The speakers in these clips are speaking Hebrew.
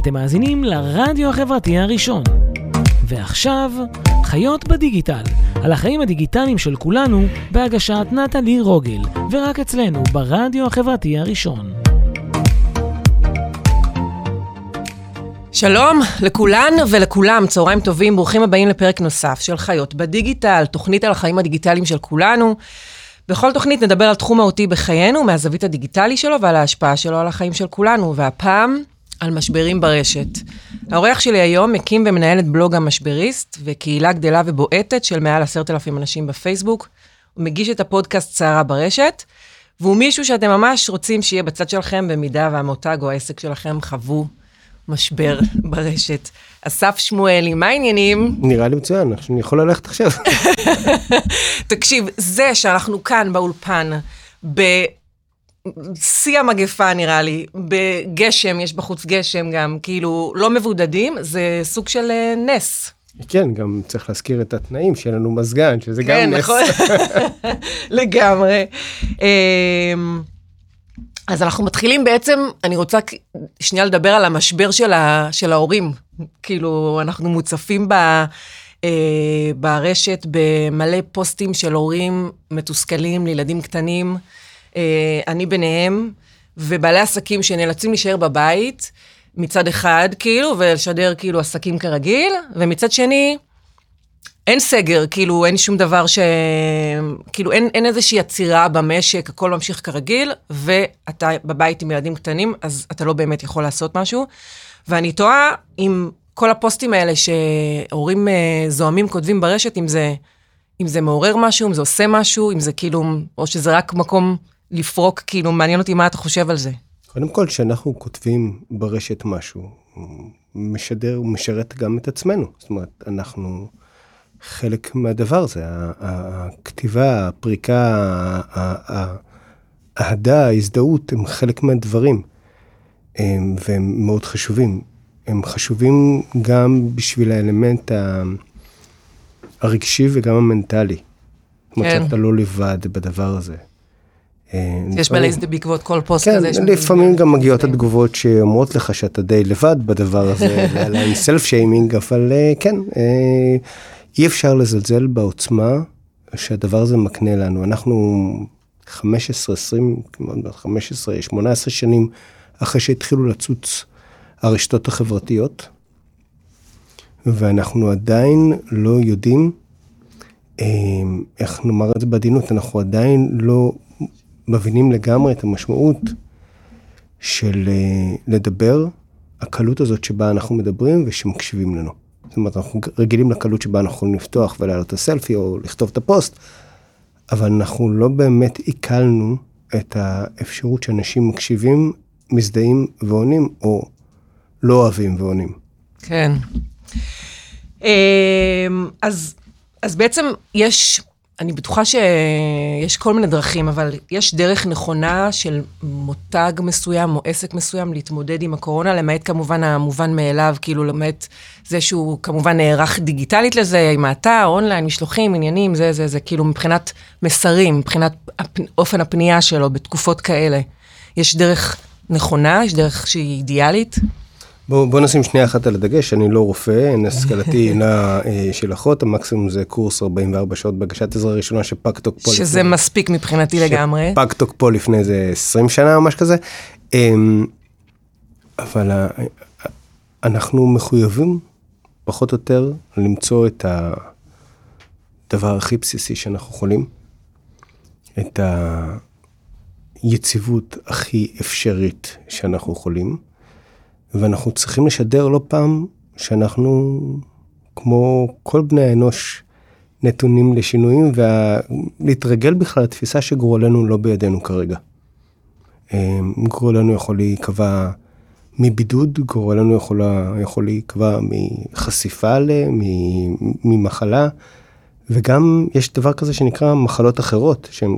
אתם מאזינים לרדיו החברתי הראשון. ועכשיו, חיות בדיגיטל, על החיים הדיגיטליים של כולנו, בהגשת נתלי רוגל, ורק אצלנו ברדיו החברתי הראשון. שלום לכולן ולכולם, צהריים טובים, ברוכים הבאים לפרק נוסף של חיות בדיגיטל, תוכנית על החיים הדיגיטליים של כולנו. בכל תוכנית נדבר על תחום מהותי בחיינו, מהזווית הדיגיטלי שלו ועל ההשפעה שלו על החיים של כולנו, והפעם על משברים ברשת. האורח שלי היום מקים ומנהל את בלוג המשבריסט, וקהילה גדלה ובועטת של מעל 10,000 אנשים בפייסבוק, הוא מגיש את הפודקאסט סערה ברשת, והוא מישהו שאתם ממש רוצים שיהיה בצד שלכם, במידה והמותג או העסק שלכם חוו משבר ברשת. אסף שמואלי, מה העניינים? נראה לי מצוין, אני יכול ללכת עכשיו. תקשיב, זה שאנחנו כאן באולפן, בשיא המגפה נראה לי, בגשם, יש בחוץ גשם גם, כאילו לא מבודדים, זה סוג של נס. כן, גם צריך להזכיר את התנאים שלנו מזגן, שזה גם נס. כן, נכון, לגמרי. אז אנחנו מתחילים בעצם, אני רוצה שנייה לדבר על המשבר של ההורים, כאילו אנחנו מוצפים ברשת במלא פוסטים של הורים מתוסכלים לילדים קטנים, אני ביניהם, ובעלי עסקים שנאלצים להישאר בבית מצד אחד כאילו, ולשדר כאילו עסקים כרגיל, ומצד שני אין סגר, כאילו אין שום דבר כאילו אין איזושהי עצירה במשק, הכל ממשיך כרגיל, ואתה בבית עם ילדים קטנים, אז אתה לא באמת יכול לעשות משהו, ואני טועה עם כל הפוסטים האלה שהורים זוהמים כותבים ברשת, אם זה מעורר משהו, אם זה עושה משהו, אם זה כאילו, או שזה רק מקום לפרוק, כאילו מעניין אותי מה אתה חושב על זה. קודם כל, שאנחנו כותבים ברשת משהו, משדר ומשרת גם את עצמנו, זאת אומרת, אנחנו חלק מהדבר הזה, הכתיבה, הפריקה, ההדה, ההזדהות, הם חלק מהדברים, והם מאוד חשובים. הם חשובים גם בשביל האלמנט הרגשי וגם המנטלי. כמו שאתה לא לבד בדבר הזה. יש מלא בעקבות כל פוסט כזה. כן, לפעמים גם מגיעות התגובות שאומרות לך שאתה די לבד בדבר הזה, ועל סלף שיימינג, אבל כן, אי אפשר לזלזל בעוצמה שהדבר הזה מקנה לנו. אנחנו 15, 18 שנים אחרי שהתחילו לצוץ הרשתות החברתיות, ואנחנו עדיין לא יודעים, איך נאמר את זה בעדינות, אנחנו עדיין לא מבינים לגמרי את המשמעות של לדבר, הקלות הזאת שבה אנחנו מדברים ושמקשיבים לנו. זאת אומרת, אנחנו רגילים לקלות שבה אנחנו יכולים לפתוח ולהעלות את הסלפי או לכתוב את הפוסט, אבל אנחנו לא באמת עיכלנו את האפשרות שאנשים מקשיבים, מזדהים ועונים, או לא אוהבים ועונים. כן. אז בעצם יש, אני בטוחה שיש כל מיני דרכים, אבל יש דרך נכונה של מותג מסוים או עסק מסוים להתמודד עם הקורונה, למעט כמובן המובן מאליו, כאילו למעט זה שהוא כמובן נערך דיגיטלית לזה, עם האתר, אונליין, משלוחים, עניינים, זה כאילו מבחינת מסרים, מבחינת אופן הפנייה שלו בתקופות כאלה. יש דרך נכונה, יש דרך שהיא אידיאלית? בוא נשים שנייה אחת על הדגש, אני לא רופא, אין השכלתי, אינה של אחות, המקסימום זה קורס 44 שעות בהגשת עזרה ראשונה שפג תוקפו. שזה מספיק מבחינתי לגמרי. שפג תוקפו לפני איזה 20 שנה או משהו כזה, אבל אנחנו מחויבים פחות או יותר למצוא את הדבר הכי בסיסי שאנחנו יכולים, את היציבות הכי אפשרית שאנחנו יכולים, ואנחנו צריכים לשדר לא פעם שאנחנו, כמו כל בני האנוש, נתונים לשינויים, ולהתרגל בכלל לתפיסה שגורלנו לא בידינו כרגע. גורלנו יכול להיקבע מבידוד, גורלנו יכול להיקבע מחשיפה, ממחלה, וגם יש דבר כזה שנקרא מחלות אחרות, שהן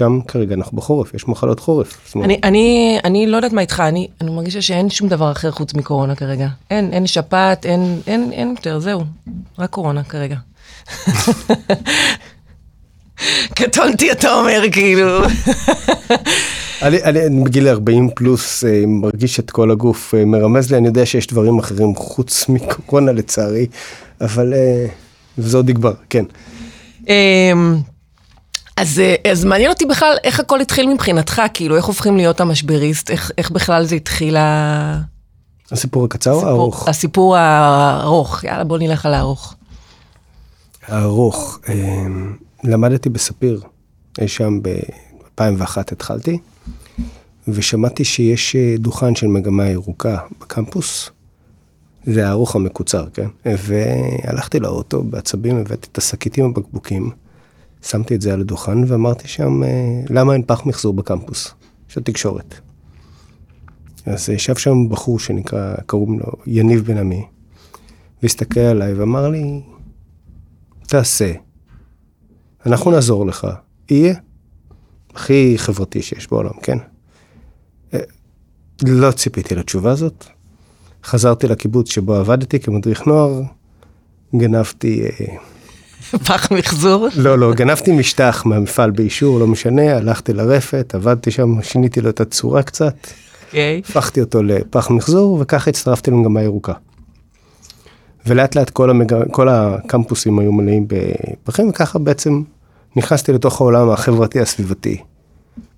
גם כרגע אנחנו בחורף, יש מחלות חורף. אני לא יודעת מה איתך, אני מרגישה שאין שום דבר אחר חוץ מקורונה כרגע. אין שפעת, אין יותר, זהו. רק קורונה כרגע. קטונתי, אתה אומר, כאילו. אני בגיל 40 פלוס מרגיש את כל הגוף מרמז לי, אני יודע שיש דברים אחרים חוץ מקורונה לצערי, אבל זה עוד יגבר, כן. אז מעניין אותי בכלל איך הכל התחיל מבחינתך, כאילו איך הופכים להיות המשבריסט, איך בכלל זה התחיל הסיפור הקצר או הארוך? הסיפור הארוך, יאללה בוא נלך על הארוך. הארוך, למדתי בספיר, שם ב-2001 התחלתי, ושמעתי שיש דוכן של מגמה ירוקה בקמפוס, זה הארוך המקוצר, כן? והלכתי לאוטו בעצבים, הבאתי את הסקיטים הבקבוקים, שמתי את זה על הדוכן ואמרתי שם, למה אין פח מחזור בקמפוס? של תקשורת. אז ישב שם בחור שנקרא, קוראים לו יניב בן עמי, והסתכל עליי ואמר לי, תעשה, אנחנו נעזור לך, יהיה הכי חברתי שיש בעולם, כן? לא ציפיתי לתשובה הזאת, חזרתי לקיבוץ שבו עבדתי כמדריך נוער, גנבתי... פח מחזור? לא, גנבתי משטח מהמפעל באישור, לא משנה, הלכתי לרפת, עבדתי שם, שיניתי לו את הצורה קצת, הפכתי אותו לפח מחזור, וככה הצטרפתי למגמה ירוקה. ולאט לאט כל הקמפוסים היו מלאים בפחים, וככה בעצם נכנסתי לתוך העולם החברתי הסביבתי.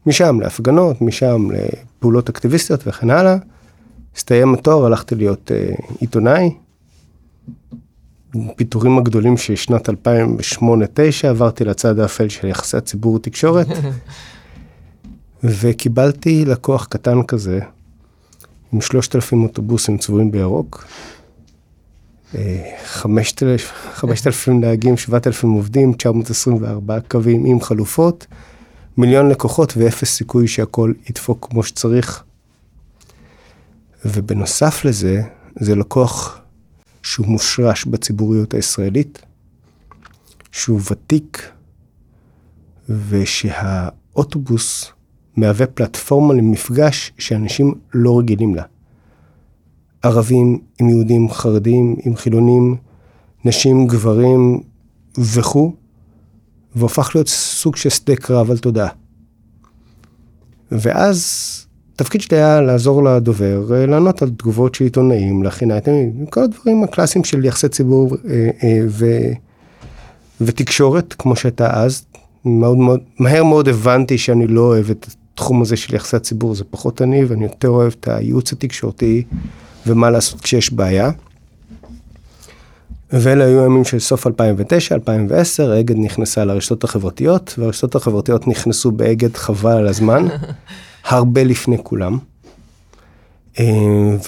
משם להפגנות, משם לפעולות אקטיביסטיות וכן הלאה. הסתיים התואר, הלכתי להיות עיתונאי. פיתורים הגדולים ששנת 2008-2009 עברתי לצד האפל של יחסי הציבור ותקשורת. וקיבלתי לקוח קטן כזה, עם 3,000 אוטובוסים צבועים בירוק. 5,000 נהגים, 7,000 עובדים, 924 קווים עם חלופות, 1,000,000 לקוחות ואפס סיכוי שהכל ידפוק כמו שצריך. ובנוסף לזה, זה לקוח שהוא מושרש בציבוריות הישראלית, שהוא ותיק, ושהאוטובוס מהווה פלטפורמה למפגש שאנשים לא רגילים לה. ערבים עם יהודים, חרדים עם חילונים, נשים, גברים וכו', והופך להיות סוג של שדה קרב על תודעה. ואז תפקיד שלי היה לעזור לדובר, לענות על תגובות של עיתונאים, להכין אייטמים, כל הדברים הקלאסיים של יחסי ציבור ותקשורת, כמו שהייתה אז. מהר מאוד הבנתי שאני לא אוהב את התחום הזה של יחסי ציבור, זה פחות אני, ואני יותר אוהב את הייעוץ התקשורתי, ומה לעשות כשיש בעיה. ואלה היו ימים של סוף 2009, 2010, אגד נכנסה לרשתות החברתיות, והרשתות החברתיות נכנסו באגד חבל על הזמן, הרבה לפני כולם.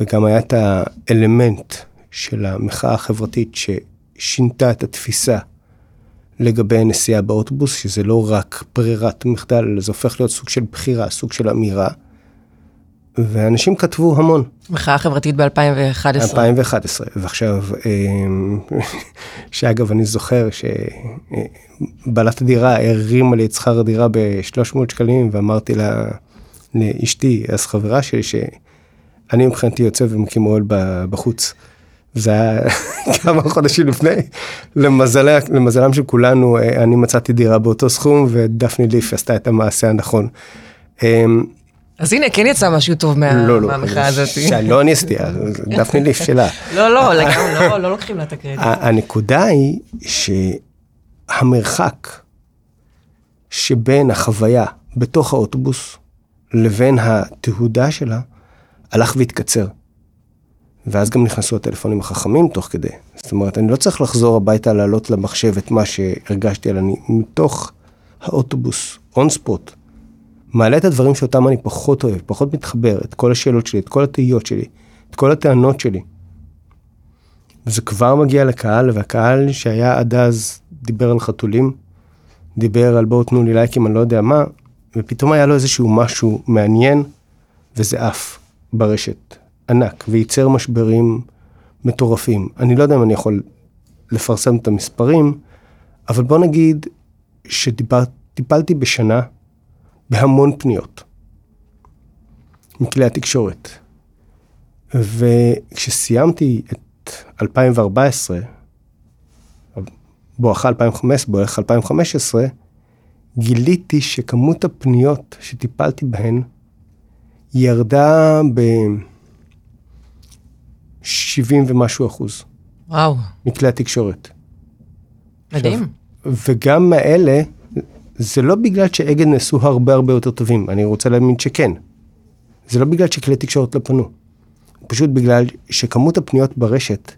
וגם היה את האלמנט של המחאה החברתית ששינתה את התפיסה לגבי הנסיעה באוטובוס, שזה לא רק ברירת מחדל, אלא זה הופך להיות סוג של בחירה, סוג של אמירה. ואנשים כתבו המון. מחאה חברתית ב-2011. 2011, ועכשיו, שאגב אני זוכר שבעלת הדירה הרימה לי את שכר הדירה ב-300 שקלים, ואמרתי לאשתי, אז חברה שלי, שאני מבחינתי יוצא ומקים אוהל בחוץ. זה היה כמה חודשים לפני. למזלם של כולנו, אני מצאתי דירה באותו סכום, ודפני ליף עשתה את המעשה הנכון. אז הנה, כן יצא משהו טוב מהמחאה הזאת. לא, אני עשיתי, דפני ליף שלה. לא לוקחים לה את הקרדיט. הנקודה היא שהמרחק שבין החוויה בתוך האוטובוס לבין התהודה שלה הלך והתקצר. ואז גם נכנסו הטלפונים החכמים תוך כדי. זאת אומרת, אני לא צריך לחזור הביתה לעלות למחשב את מה שהרגשתי, אלא אני מתוך האוטובוס, און ספוט, מעלה את הדברים שאותם אני פחות אוהב, פחות מתחבר, את כל השאלות שלי, את כל התהיות שלי, את כל הטענות שלי. וזה כבר מגיע לקהל, והקהל שהיה עד אז דיבר על חתולים, דיבר על בואו תנו לי לייקים, אני לא יודע מה, ופתאום היה לו איזשהו משהו מעניין, וזה אף ברשת. ענק, וייצר משברים מטורפים. אני לא יודע אם אני יכול לפרסם את המספרים, אבל בוא נגיד שטיפלתי בשנה בהמון פניות מכלי התקשורת. וכשסיימתי את 2014, בואכה 2015, גיליתי שכמות הפניות שטיפלתי בהן ירדה ב-70% ומשהו. וואו. מכלי התקשורת. מדהים. עכשיו, וגם האלה, זה לא בגלל שאגד נעשו הרבה יותר טובים, אני רוצה להאמין שכן. זה לא בגלל שכלי תקשורת לא פנו. פשוט בגלל שכמות הפניות ברשת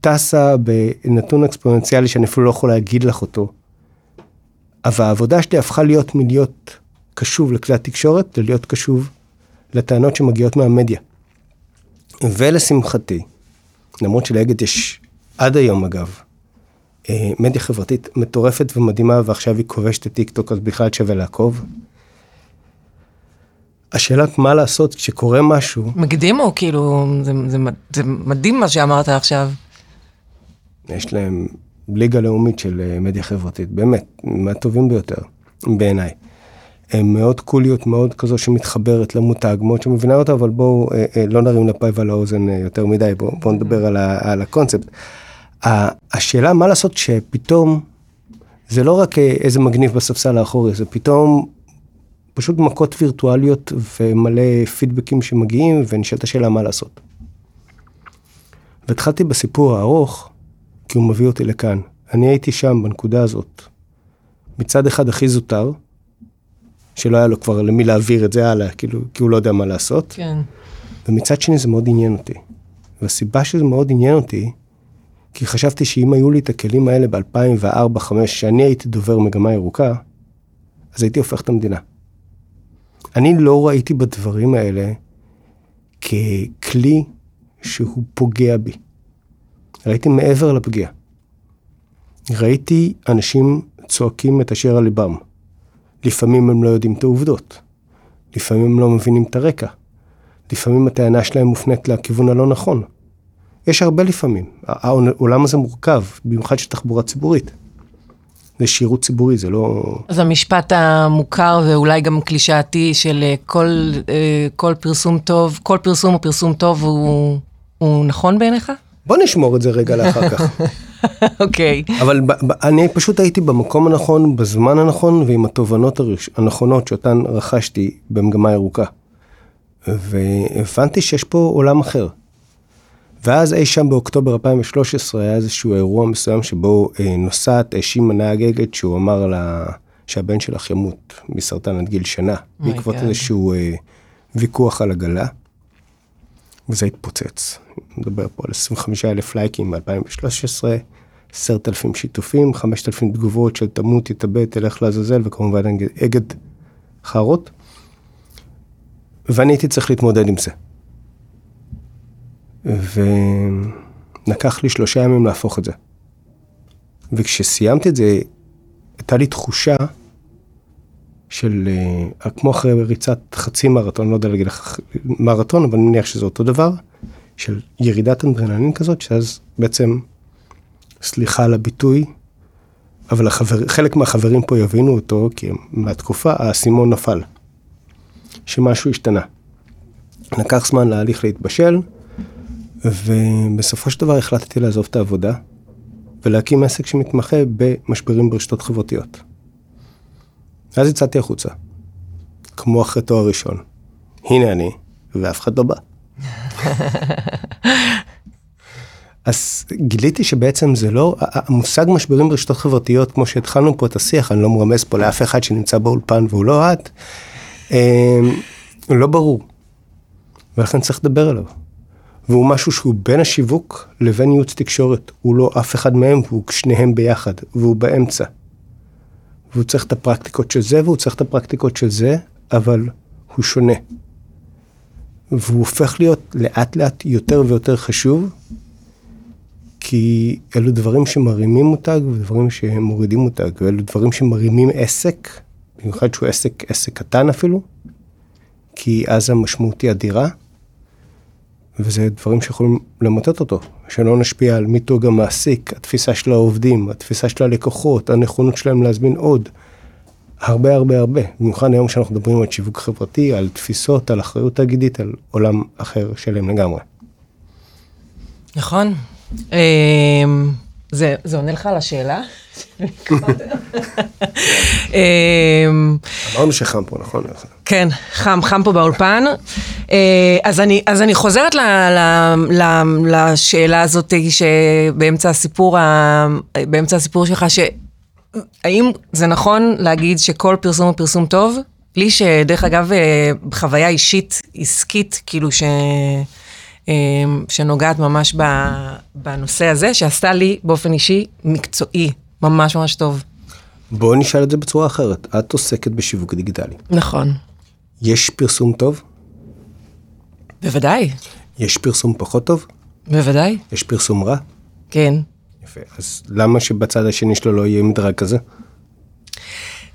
טסה בנתון אקספוננציאלי שאני אפילו לא יכול להגיד לך אותו, אבל העבודה שלי הפכה להיות מלהיות קשוב לכלי התקשורת, ללהיות קשוב לטענות שמגיעות מהמדיה. ולשמחתי, למרות שלאגד יש עד היום אגב, מדיה חברתית מטורפת ומדהימה, ועכשיו היא כובשת את טיקטוק, אז בכלל שווה לעקוב. השאלה מה לעשות כשקורה משהו... מקדים או כאילו, זה מדהים מה שאמרת עכשיו. יש להם ליגה לאומית של מדיה חברתית, באמת, מהטובים ביותר, בעיניי. הם מאוד קוליות, מאוד כזו שמתחברת למותג, מאוד שמבינה אותה, אבל בואו לא נרים לפי ועל האוזן יותר מדי, בואו נדבר על הקונספט. השאלה מה לעשות שפתאום, זה לא רק איזה מגניב בספסל האחורי, זה פתאום פשוט מכות וירטואליות ומלא פידבקים שמגיעים, ונשאלת השאלה מה לעשות. והתחלתי בסיפור הארוך, כי הוא מביא אותי לכאן. אני הייתי שם בנקודה הזאת, מצד אחד הכי זוטר, שלא היה לו כבר למי להעביר את זה הלאה, כאילו, כי הוא לא יודע מה לעשות. כן. ומצד שני זה מאוד עניין אותי. והסיבה שזה מאוד עניין אותי, כי חשבתי שאם היו לי את הכלים האלה ב-2004-2005, שאני הייתי דובר מגמה ירוקה, אז הייתי הופך את המדינה. אני לא ראיתי בדברים האלה ככלי שהוא פוגע בי. ראיתי מעבר לפגיעה. ראיתי אנשים צועקים את אשר על ליבם. לפעמים הם לא יודעים את העובדות. לפעמים הם לא מבינים את הרקע. לפעמים הטענה שלהם מופנית לכיוון הלא נכון. יש הרבה לפעמים. העולם הזה מורכב, במיוחד של תחבורה ציבורית. זה שירות ציבורי, זה לא... אז המשפט המוכר ואולי גם קלישאתי של כל פרסום טוב, כל פרסום או פרסום טוב הוא נכון בעיניך? בוא נשמור את זה רגע לאחר כך. אוקיי. אבל אני פשוט הייתי במקום הנכון, בזמן הנכון, ועם התובנות הנכונות שאותן רכשתי במגמה ירוקה. והבנתי שיש פה עולם אחר. ואז אי שם באוקטובר 2013 היה איזשהו אירוע מסוים שבו נוסעת האשים הנהג אגד שהוא אמר לה שהבן שלך ימות מסרטן עד גיל שנה, בעקבות איזשהו ויכוח על עגלה, וזה התפוצץ. מדבר פה על 25,000 לייקים ב-2013, 10,000 שיתופים, 5,000 תגובות של תמות, יתאבד, תלך לעזאזל, וכמובן אגד חרות, ואני הייתי צריך להתמודד עם זה. ונקח לי 3 ימים להפוך את זה. וכשסיימתי את זה, הייתה לי תחושה של, כמו אחרי ריצת חצי מרתון, לא יודע להגיד לך מרתון, אבל אני מניח שזה אותו דבר, של ירידת אנדרנלין כזאת, שאז בעצם, סליחה על הביטוי, אבל חלק מהחברים פה יבינו אותו, כי מהתקופה, הסימון נפל, שמשהו השתנה. לקח זמן להליך להתבשל, ובסופו של דבר החלטתי לעזוב את העבודה, ולהקים עסק שמתמחה במשברים ברשתות חברתיות. אז יצאתי החוצה, כמו אחרי תואר ראשון. הנה אני, ואף אחד לא בא. אז גיליתי שבעצם זה לא, המושג משברים ברשתות חברתיות, כמו שהתחלנו פה את השיח, אני לא מרמז פה לאף אחד שנמצא באולפן והוא לא את, לא ברור. ולכן צריך לדבר עליו. והוא משהו שהוא בין השיווק לבין ייעוץ תקשורת. הוא לא אף אחד מהם, והוא שניהם ביחד, והוא באמצע. והוא צריך את הפרקטיקות של זה, והוא צריך את הפרקטיקות של זה, אבל הוא שונה. והוא הופך להיות לאט לאט יותר ויותר חשוב, כי אלו דברים שמרימים מותג, ודברים שמורידים מותג, ואלו דברים שמרימים עסק, במיוחד שהוא עסק קטן אפילו, כי אז המשמעות היא אדירה, וזה דברים שיכולים למתת אותו, שלא נשפיע על מיתוג המעסיק, התפיסה של העובדים, התפיסה של הלקוחות, הנכונות שלהם להזמין עוד, הרבה הרבה הרבה, במיוחד היום שאנחנו מדברים על שיווק חברתי, על תפיסות, על אחריות תאגידית, על עולם אחר שלהם לגמרי. נכון. זה עונה לך על השאלה? אמרנו שחם פה, נכון? כן, חם פה באולפן. אז אני חוזרת לשאלה הזאת שבאמצע הסיפור שלך, האם זה נכון להגיד שכל פרסום הוא פרסום טוב? לי שדרך אגב, חוויה אישית, עסקית, כאילו שנוגעת ממש בנושא הזה, שעשתה לי באופן אישי מקצועי, ממש ממש טוב. בואו נשאל את זה בצורה אחרת. את עוסקת בשיווק דיגיטלי. נכון. יש פרסום טוב? בוודאי. יש פרסום פחות טוב? בוודאי. יש פרסום רע? כן. יפה. אז למה שבצד השני שלו לא יהיה מדרג כזה?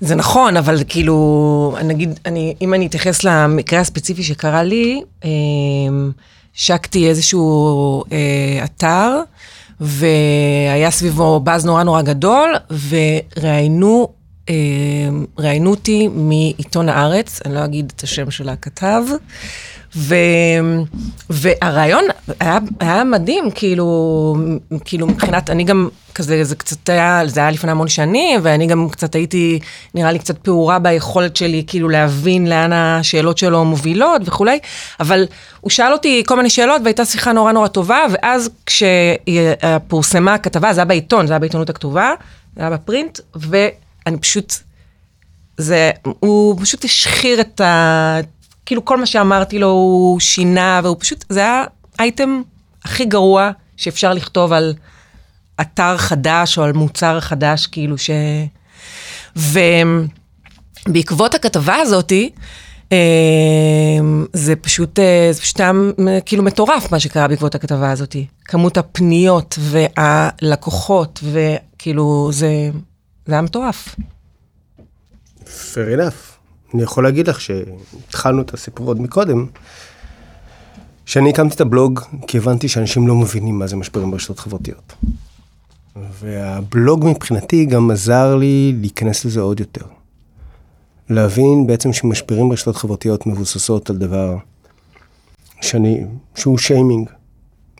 זה נכון, אבל כאילו, נגיד, אם אני אתייחס למקרה הספציפי שקרה לי, שקתי איזשהו אתר, והיה סביבו באז נורא נורא גדול, וראיינו אותי מעיתון הארץ, אני לא אגיד את השם של הכתב, והרעיון היה מדהים, כאילו מבחינת, אני גם כזה, זה היה לפני המון שנים, ואני גם קצת הייתי, נראה לי קצת פעורה ביכולת שלי, כאילו להבין לאן השאלות שלו מובילות וכולי, אבל הוא שאל אותי כל מיני שאלות, והייתה שיחה נורא נורא טובה, ואז כשפורסמה הכתבה, זה היה בעיתון, זה היה בעיתונות הכתובה, זה היה בפרינט, ואני פשוט, הוא פשוט השחיר את ה... כאילו כל מה שאמרתי לו הוא שינה, והוא פשוט, זה היה אייטם הכי גרוע שאפשר לכתוב על אתר חדש או על מוצר חדש, כאילו ש... ובעקבות הכתבה הזאת, זה פשוט כאילו מטורף מה שקרה בעקבות הכתבה הזאת. כמות הפניות והלקוחות, וכאילו זה היה מטורף. Fair enough. אני יכול להגיד לך שהתחלנו את הסיפור עוד מקודם, שאני הקמתי את הבלוג, כי הבנתי שאנשים לא מבינים מה זה משברים ברשתות חברתיות. והבלוג מבחינתי גם עזר לי להיכנס לזה עוד יותר. להבין בעצם שמשברים ברשתות חברתיות מבוססות על דבר שהוא שיימינג.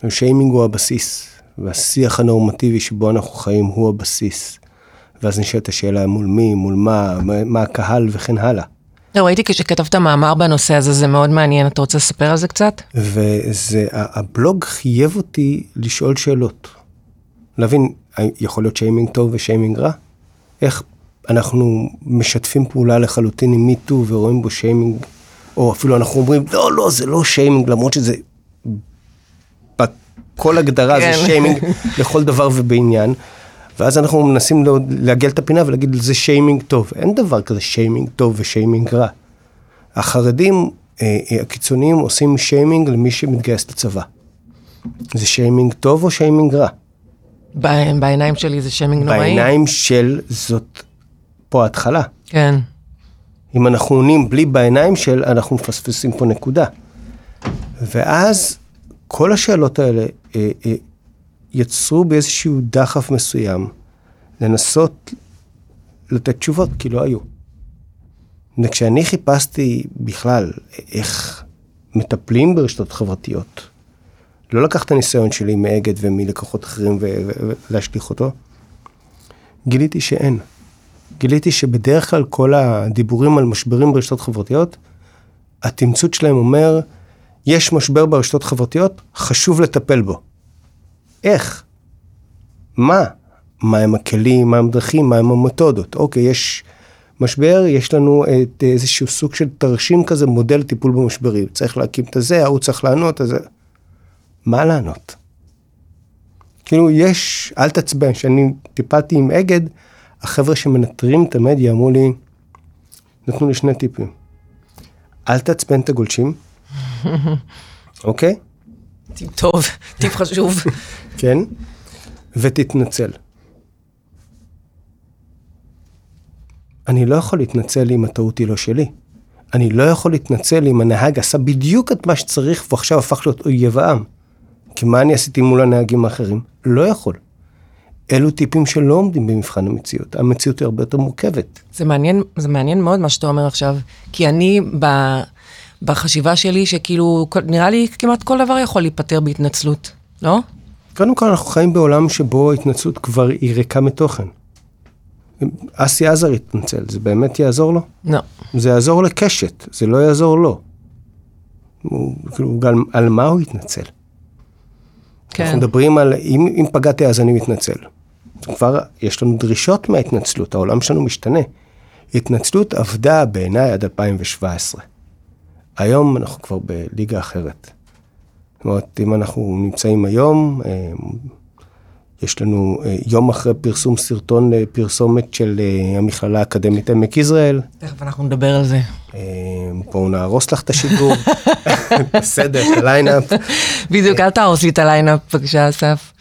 השיימינג הוא הבסיס, והשיח הנורמטיבי שבו אנחנו חיים הוא הבסיס. ואז נשאלת השאלה מול מי, מול מה הקהל וכן הלאה. ראיתי כשכתבת מאמר בנושא הזה, זה מאוד מעניין, אתה רוצה לספר על זה קצת? הבלוג חייב אותי לשאול שאלות. להבין, יכול להיות שיימינג טוב ושיימינג רע? איך אנחנו משתפים פעולה לחלוטין עם מיטו ורואים בו שיימינג, או אפילו אנחנו אומרים, לא, זה לא שיימינג, למרות שזה, בכל הגדרה זה שיימינג לכל דבר ובעניין. ואז אנחנו מנסים להגיע את הפינה ולהגיד, זה שיימינג טוב. אין דבר כזה שיימינג טוב ושיימינג רע. החרדים הקיצוניים עושים שיימינג למי שמתגייס לצבא. זה שיימינג טוב או שיימינג רע? בעיניים שלי זה שיימינג נוראי. בעיניים של זאת פה ההתחלה. כן. אם אנחנו עונים בלי בעיניים של, אנחנו מפספסים פה נקודה. ואז כל השאלות האלה... יצרו באיזשהו דחף מסוים, לנסות לתת תשובות, כי לא היו. וכשאני חיפשתי בכלל איך מטפלים ברשתות חברתיות, לא לקח את הניסיון שלי מאגד ומלקוחות אחרים ולהשליך אותו, גיליתי שאין. גיליתי שבדרך כלל כל הדיבורים על משברים ברשתות חברתיות, התמצות שלהם אומר, יש משבר ברשתות חברתיות, חשוב לטפל בו. איך? מה? מה הם הכלים, מה הם דרכים, מה הם המתודות? אוקיי, יש משבר, יש לנו איזשהו סוג של תרשים כזה, מודל טיפול במשברים. צריך להקים את זה, הוא צריך לענות, אז... מה לענות? כאילו, יש, אל תצבן, שאני טיפלתי עם אגד, החבר'ה שמנטרים את המדיה אמרו לי, נתנו לי שני טיפים. אל תצבן את הגולשים, אוקיי? טיפ טוב, טיפ חשוב. כן, ותתנצל. אני לא יכול להתנצל אם הטעות היא לא שלי. אני לא יכול להתנצל אם הנהג עשה בדיוק את מה שצריך, ועכשיו הפך להיות אויב העם. כי מה אני עשיתי מול הנהגים האחרים? לא יכול. אלו טיפים שלא עומדים במבחן המציאות. המציאות היא הרבה יותר מורכבת. זה מעניין מאוד מה שאתה אומר עכשיו, כי אני בחשיבה שלי שכאילו, נראה לי כמעט כל דבר יכול להיפטר בהתנצלות, לא? קודם כל אנחנו חיים בעולם שבו ההתנצלות כבר היא ריקה מתוכן. אסי עזר יתנצל, זה באמת יעזור לו? לא. זה יעזור לקשת, זה לא יעזור לו. על מה הוא יתנצל? כן. אנחנו מדברים על, אם פגעתי אז אני מתנצל. כבר יש לנו דרישות מההתנצלות, העולם שלנו משתנה. התנצלות עבדה בעיניי עד 2017. היום אנחנו כבר בליגה אחרת. זאת אומרת, אם אנחנו נמצאים היום, יש לנו יום אחרי פרסום סרטון לפרסומת של המכללה האקדמית עמק ישראל. תכף אנחנו נדבר על זה. בואו נהרוס לך את השידור. בסדר, את הליינאפ. בדיוק, אל תהרוס לי את הליינאפ, בבקשה, אסף.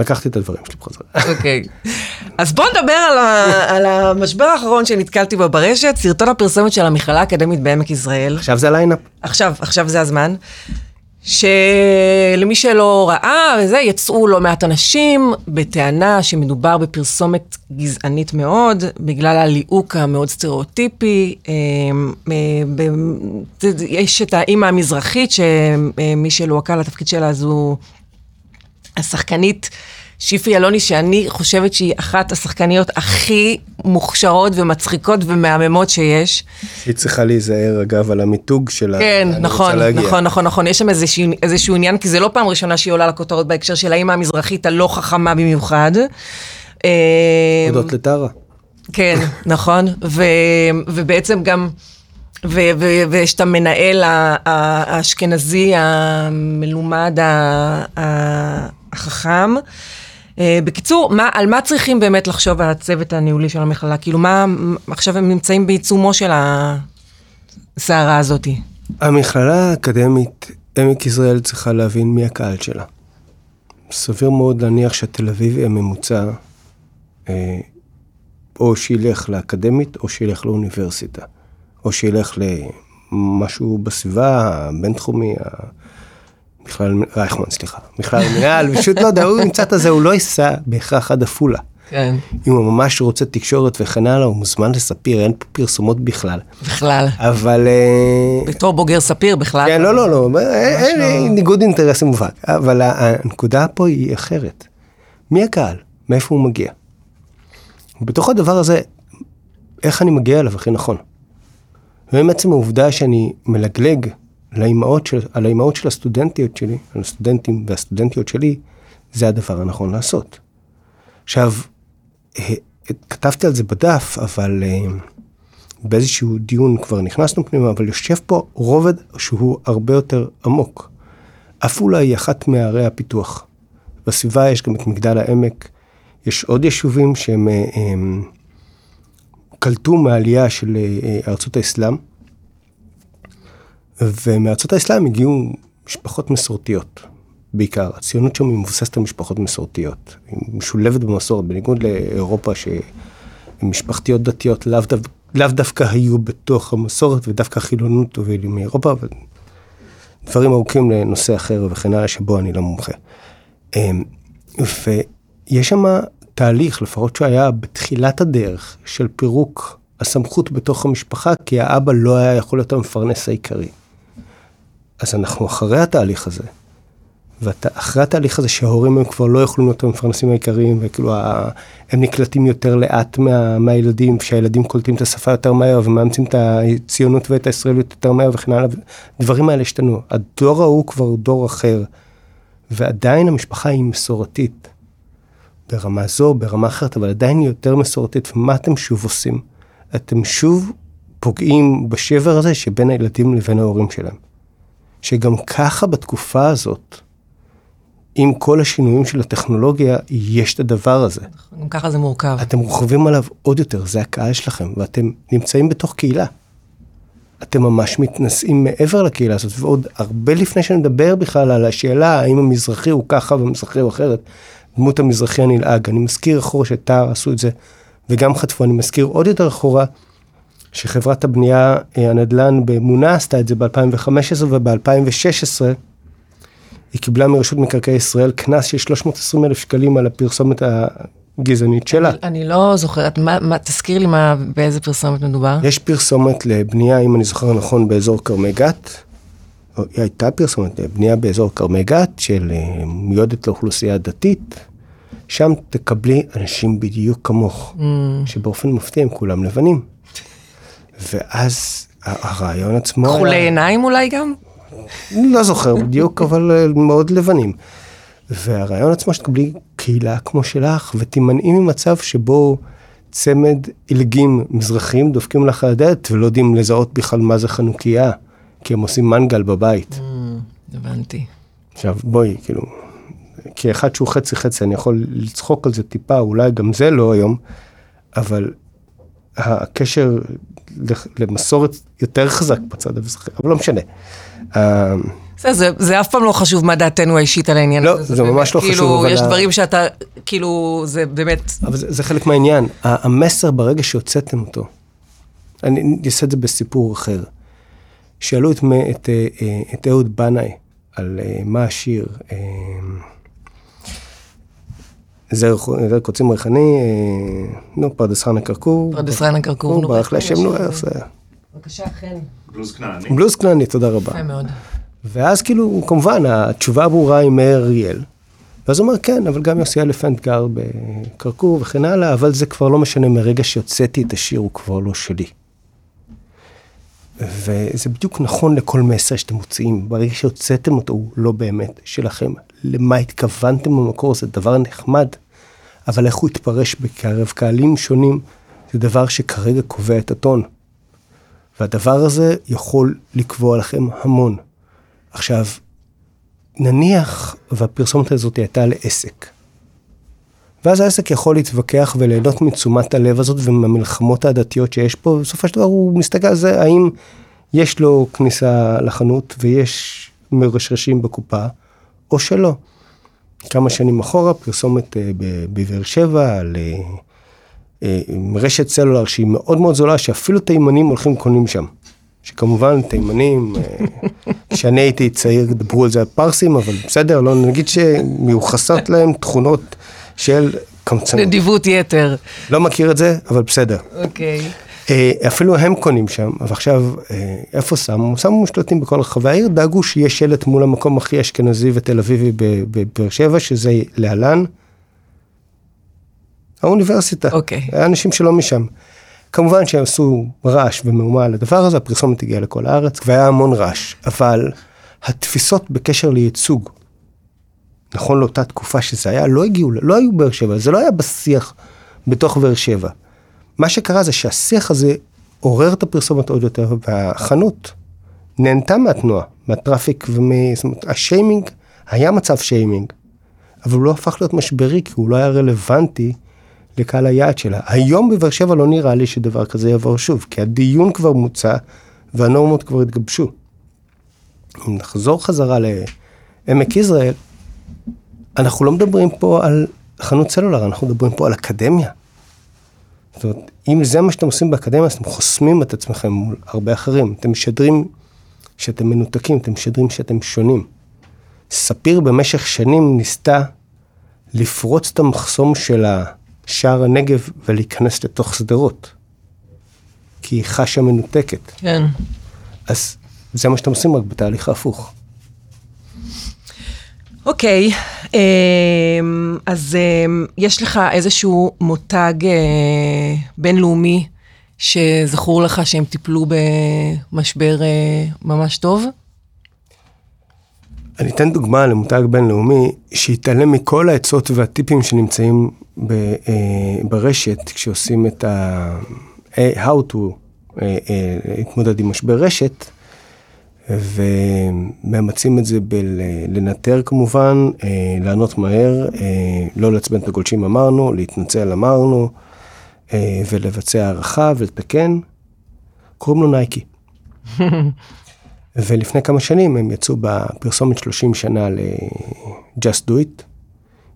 לקחתי את הדברים שלי בחזרה. אוקיי. אז בואו נדבר על המשבר האחרון שנתקלתי בו ברשת, סרטון הפרסומת של המכללה האקדמית בעמק ישראל. עכשיו זה הליינאפ. עכשיו זה הזמן. שלמי שלא ראה וזה, יצאו לא מעט אנשים בטענה שמדובר בפרסומת גזענית מאוד, בגלל הליהוק המאוד סטריאוטיפי. יש את האמא המזרחית, שמי שלוהקה לתפקיד שלה, אז הוא השחקנית שיפי אלוני, שאני חושבת שהיא אחת השחקניות הכי מוכשרות ומצחיקות ומהממות שיש. היא צריכה להיזהר אגב על המיתוג שלה. כן, נכון. יש שם איזשהו עניין, כי זה לא פעם ראשונה שהיא עולה לכותרות בהקשר של האמא המזרחית הלא חכמה במיוחד. עודות לטרה. כן, נכון. ובעצם גם, ויש את המנהל האשכנזי, המלומד, החכם. בקיצור, על מה צריכים באמת לחשוב על הצוות הניהולי של המכללה? כאילו מה, עכשיו הם נמצאים בעיצומו של הסערה הזאת. המכללה האקדמית עמק ישראל צריכה להבין מי הקהל שלה. סביר מאוד להניח שהתל אביב היא הממוצע, או שילך לאקדמית, או שילך לאוניברסיטה, או שילך למשהו בסביבה הבינתחומי, בכלל, רייכמן, סליחה, בכלל מנהל, פשוט לא יודע, הוא נמצא את הזה, הוא לא ייסע בהכרח עד אפולה. כן. אם הוא ממש רוצה תקשורת וכן הלאה, הוא מוזמן לספיר, אין פה פרסומות בכלל. בכלל. אבל... בתור בוגר ספיר בכלל. כן, לא, אין ניגוד אינטרסים מובהק. אבל הנקודה פה היא אחרת. מי הקהל? מאיפה הוא מגיע? בתוך הדבר הזה, איך אני מגיע אליו הכי נכון? ובעצם העובדה שאני מלגלג, על האימהות של הסטודנטיות שלי, על הסטודנטים והסטודנטיות שלי, זה הדבר הנכון לעשות. עכשיו, כתבתי על זה בדף, אבל באיזשהו דיון כבר נכנסנו פנימה, אבל יושב פה רובד שהוא הרבה יותר עמוק. אפולה היא אחת מערי הפיתוח. בסביבה יש גם את מגדל העמק, יש עוד יישובים שהם קלטו מהעלייה של ארצות האסלאם, ומארצות האסלאם הגיעו משפחות מסורתיות, בעיקר. הציונות שם היא מבוססת על משפחות מסורתיות. היא משולבת במסורת, בניגוד לאירופה, שמשפחתיות דתיות לאו דווקא היו בתוך המסורת, ודווקא חילונות הובילו מאירופה, ודברים ארוכים לנושא אחר וכן הלאה, שבו אני לא מומחה. ויש שם תהליך, לפחות שהיה בתחילת הדרך, של פירוק הסמכות בתוך המשפחה, כי האבא לא היה יכול להיות המפרנס העיקרי. אז אנחנו אחרי התהליך הזה, ואחרי התהליך הזה שההורים הם כבר לא יכולים להיות המפרנסים העיקריים, וכאילו הם נקלטים יותר לאט מהילדים, שהילדים קולטים את השפה יותר מהר, ומאמצים את הציונות ואת הישראליות יותר מהר, וכן הלאה, דברים האלה השתנו. הדור ההוא כבר הוא דור אחר, ועדיין המשפחה היא מסורתית, ברמה זו, ברמה אחרת, אבל עדיין היא יותר מסורתית, ומה אתם שוב עושים? אתם שוב פוגעים בשבר הזה שבין הילדים לבין ההורים שלהם. שגם ככה בתקופה הזאת, עם כל השינויים של הטכנולוגיה, יש את הדבר הזה. גם ככה זה מורכב. אתם רוכבים עליו עוד יותר, זה הקהל שלכם, ואתם נמצאים בתוך קהילה. אתם ממש מתנסים מעבר לקהילה הזאת, ועוד הרבה לפני שנדבר בכלל על השאלה, האם המזרחי הוא ככה והמזרחי הוא אחרת, דמות המזרחי הנלעג. אני מזכיר אחורה שאתה עשו את זה, וגם חטפו, אני מזכיר עוד יותר אחורה, שחברת הבנייה הנדל"ן באמונה עשתה את זה ב-2015 וב-2016, היא קיבלה מרשות מקרקעי ישראל קנס של 320,000 שקלים על הפרסומת הגזענית שלה. אני לא זוכרת, תזכיר לי באיזה פרסומת מדובר? יש פרסומת לבנייה, אם אני זוכר נכון, באזור קרמי גת, הייתה פרסומת, בנייה באזור קרמי גת, של מיועדת לאוכלוסייה דתית, שם תקבלי אנשים בדיוק כמוך, שבאופן מופתיע הם כולם לבנים. ואז הרעיון עצמו... כחולי עיניים אולי גם? לא זוכר בדיוק, אבל מאוד לבנים. והרעיון עצמו שתקבלי קהילה כמו שלך, ותימנעים ממצב שבו צמד אלגים מזרחיים דופקים לך הדלת, ולא יודעים לזהות בכלל מה זה חנוכיה, כי הם עושים מנגל בבית. הבנתי. עכשיו בואי, כאילו, כאחד שהוא חצי חצי, אני יכול לצחוק על זה טיפה, אולי גם זה לא היום, אבל הקשר למסורת יותר חזק בצד המזרחי, אבל לא משנה. זה אף פעם לא חשוב מה דעתנו האישית על העניין. לא, זה ממש לא חשוב. יש דברים שאתה, כאילו, זה באמת... אבל זה חלק מהעניין. המסר ברגע שהוצאתם אותו, אני אעשה את זה בסיפור אחר. שאלו את אהוד בניי על מה השיר, זר קוצים ריחני, נו, פרדס חנה קרקור. פרדס חנה קרקור. ברח להשם נורא. בבקשה, חן. בלוז כנעני. בלוז כנעני, תודה רבה. חי מאוד. ואז כאילו, כמובן, התשובה הברורה היא מאיר אריאל. ואז הוא אומר, כן, אבל גם יוסי אלפנט גר בקרקור וכן הלאה, אבל זה כבר לא משנה, מרגע שיוצאתי את השיר הוא כבר לא שלי. וזה בדיוק נכון לכל מסר שאתם מוצאים, ברגע שהוצאתם אותו הוא לא באמת שלכם. למה התכוונתם במקור, זה דבר נחמד, אבל איך הוא התפרש בקרב קהלים שונים, זה דבר שכרגע קובע את הטון. והדבר הזה יכול לקבוע לכם המון. עכשיו, נניח, והפרסומת הזאת הייתה לעסק. ואז העסק יכול להתווכח וליהנות מתשומת הלב הזאת, ומהמלחמות הדתיות שיש פה, בסופו של דבר הוא מסתכל על זה, האם יש לו כניסה לחנות, ויש מרשרשים בקופה, או שלא. כמה שנים אחורה, פרסומת בבאר שבע, על רשת סלולר שהיא מאוד מאוד זולה, שאפילו תימנים הולכים קונים שם. שכמובן תימנים, כשאני הייתי צעיר, דברו על זה על פרסים, אבל בסדר, לא נגיד שמיוחסות להם תכונות של קמצנות. נדיבות יתר. לא מכיר את זה, אבל בסדר. אוקיי. אפילו הם קונים שם, אבל עכשיו, איפה שמו? שמו משלטים בכל רחבי העיר, דאגו שיש שלט מול המקום הכי אשכנזי ותל אביבי בבאר שבע, שזה להלן, האוניברסיטה. אוקיי. האנשים שלא משם. כמובן שהם עשו רעש ומאומה על הדבר הזה, הפרסומת הגיעה לכל הארץ, והיה המון רעש, אבל התפיסות בקשר לייצוג, נכון לאותה תקופה שזה היה, לא הגיעו, לא היו באר שבע, זה לא היה בשיח בתוך באר שבע. מה שקרה זה שהשיח הזה עורר את הפרסומת עוד יותר, והחנות נהנתה מהתנועה, מהטראפיק השיימינג, היה מצב שיימינג, אבל הוא לא הפך להיות משברי, כי הוא לא היה רלוונטי לקהל היעד שלה. היום בבאר שבע לא נראה לי שדבר כזה יעבור שוב, כי הדיון כבר מוצא, והנורמות כבר התגבשו. אם נחזור חזרה לעמק ישראל, אנחנו לא מדברים פה על חנות סלולר, אנחנו מדברים פה על אקדמיה. זאת אומרת, אם זה מה שאתם עושים באקדמיה, אז אתם חוסמים את עצמכם מול הרבה אחרים. אתם משדרים שאתם מנותקים, אתם משדרים שאתם שונים. ספיר במשך שנים ניסתה לפרוץ את המחסום של שער הנגב ולהיכנס לתוך סדרות. כי היא חשה מנותקת. כן. אז זה מה שאתם עושים רק בתהליך ההפוך. אוקיי, אז יש לך איזשהו מותג בינלאומי שזכור לך שהם טיפלו במשבר ממש טוב? אני אתן דוגמה למותג בינלאומי שהתעלם מכל העצות והטיפים שנמצאים ברשת כשעושים את ה-how to התמודד עם משבר רשת, ומאמצים את זה לנטר כמובן, לענות מהר, לא לעצבן את הגולשים אמרנו, להתנצל אמרנו, ולבצע הערכה ולתקן. קוראים לו נייקי. ולפני כמה שנים הם יצאו בפרסומת 30 שנה ל-Just Do It,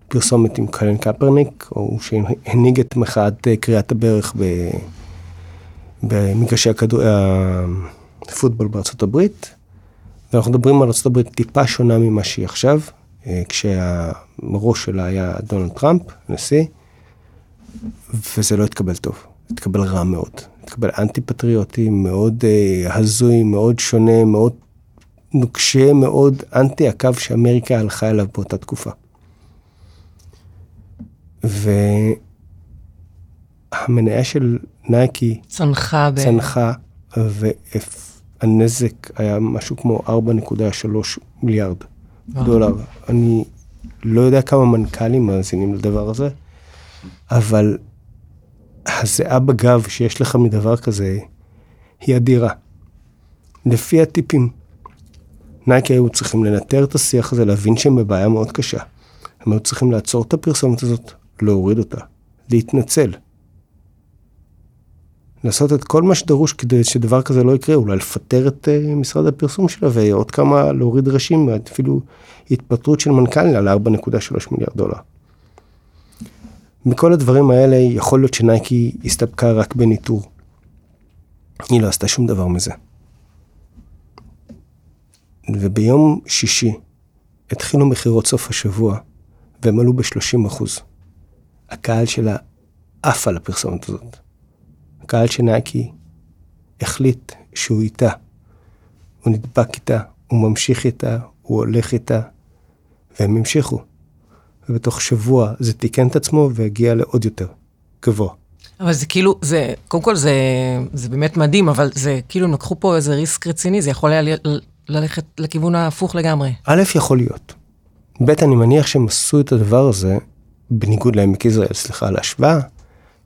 פרסומת עם קרל קפרניק, או שהנהיג את מחאת קריאת הברך במגרשי הפוטבול בארצות הברית, ואנחנו מדברים על ארצות הברית טיפה שונה ממה שהיא עכשיו, כשהראש שלה היה דונלד טראמפ, נשיא, וזה לא התקבל טוב, התקבל רע מאוד. התקבל אנטי-פטריוטי, מאוד הזוי, מאוד שונה, מאוד נוקשה מאוד אנטי הקו שאמריקה הלכה אליו באותה תקופה. והמניה של נייקי צנחה והנזק היה משהו כמו 4.3 מיליארד דולר. אני לא יודע כמה מנכ"לים מאזינים לדבר הזה, אבל הזיעה בגב שיש לך מדבר כזה היא אדירה. לפי הטיפים, נייקי היו צריכים לנטר את השיח הזה, להבין שהם בבעיה מאוד קשה. הם היו צריכים לעצור את הפרסומת הזאת, להוריד אותה, להתנצל. לעשות את כל מה שדרוש כדי שדבר כזה לא יקרה, אולי לפטר את משרד הפרסום שלה, ועוד כמה להוריד ראשים, אפילו התפטרות של מנכ"ל על 4.3 מיליארד דולר. מכל הדברים האלה, יכול להיות שנייקי הסתפקה רק בניטור. היא לא עשתה שום דבר מזה. וביום שישי התחילו מחירות סוף השבוע, והם עלו ב-30%. הקהל שלה עף על הפרסומת הזאת. הקהל שנייקי החליט שהוא איתה. הוא נדבק איתה, הוא ממשיך איתה, הוא הולך איתה, והם המשיכו. ובתוך שבוע זה תיקן את עצמו והגיע לעוד יותר גבוה. אבל זה כאילו, זה, קודם כל זה באמת מדהים, אבל זה כאילו נקחו פה איזה ריסק רציני, זה יכול היה ללכת לכיוון ההפוך לגמרי. א', יכול להיות. ב', אני מניח שהם עשו את הדבר הזה, בניגוד לעמק ישראל, סליחה על ההשוואה,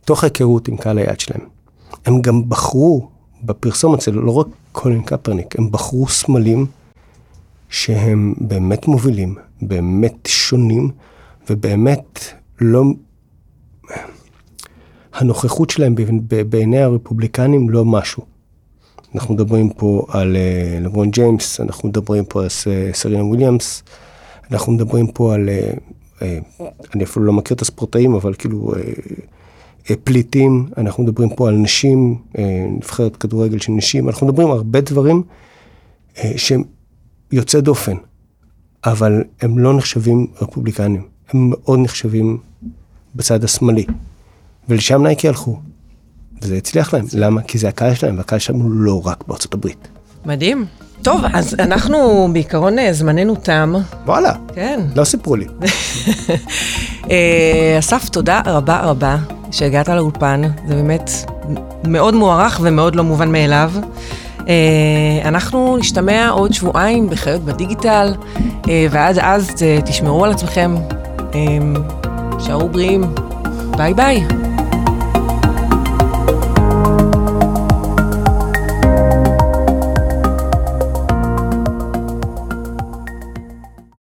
תוך היכרות עם קהל היעד שלהם. הם גם בחרו, בפרסום אצל, לא רק קולין קפרניק, הם בחרו סמלים שהם באמת מובילים, באמת שונים, ובאמת לא... הנוכחות שלהם בעיני הרפובליקנים לא משהו. אנחנו מדברים פה על לברון ג'יימס, אנחנו מדברים פה על סרינה וויליאמס, אנחנו מדברים פה על, אני אפילו לא מכיר את הספורטאים, אבל כאילו פליטים, אנחנו מדברים פה על נשים, נבחרת כדורגל של נשים, אנחנו מדברים הרבה דברים שהם יוצא דופן, אבל הם לא נחשבים רפובליקנים, הם מאוד נחשבים בצד השמאלי. ולשם נייקי הלכו, וזה הצליח להם. למה? כי זה הקהל שלהם, והקהל שלהם הוא לא רק בארצות הברית. מדהים. טוב, אז אנחנו בעיקרון זמננו תם. וואלה. כן. לא סיפרו לי. אסף, תודה רבה רבה שהגעת לאולפן. זה באמת מאוד מוערך ומאוד לא מובן מאליו. אנחנו נשתמע עוד שבועיים בחיות בדיגיטל, ועד אז תשמרו על עצמכם. שערו בריאים. ביי ביי.